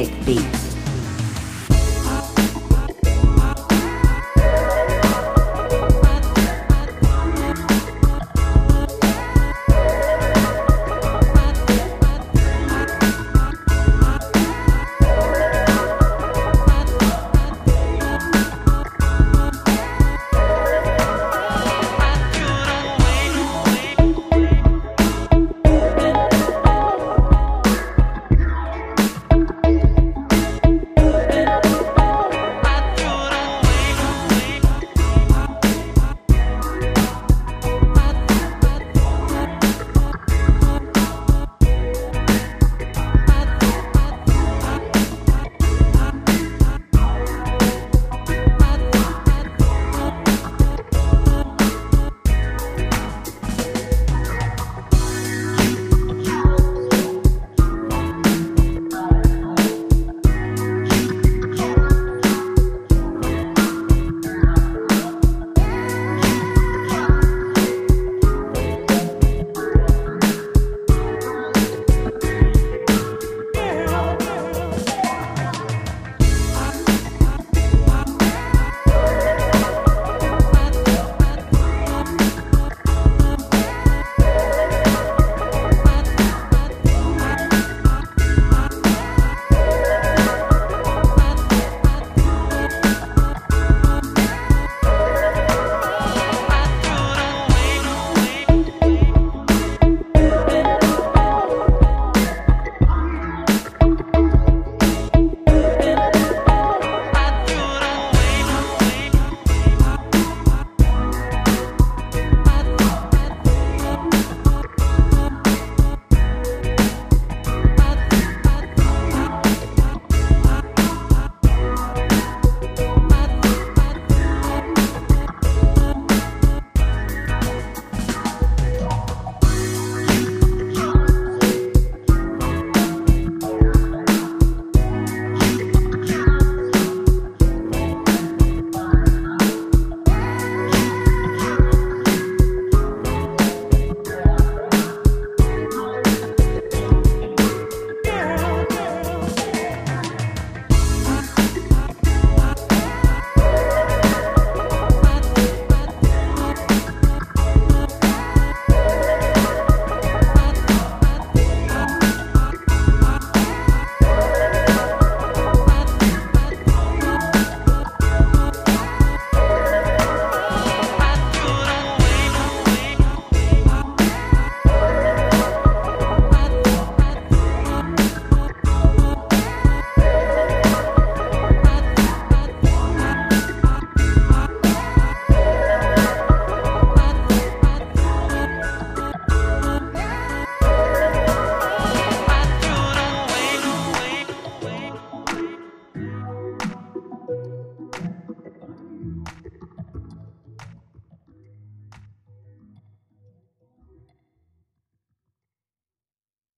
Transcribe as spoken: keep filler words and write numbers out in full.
music beat.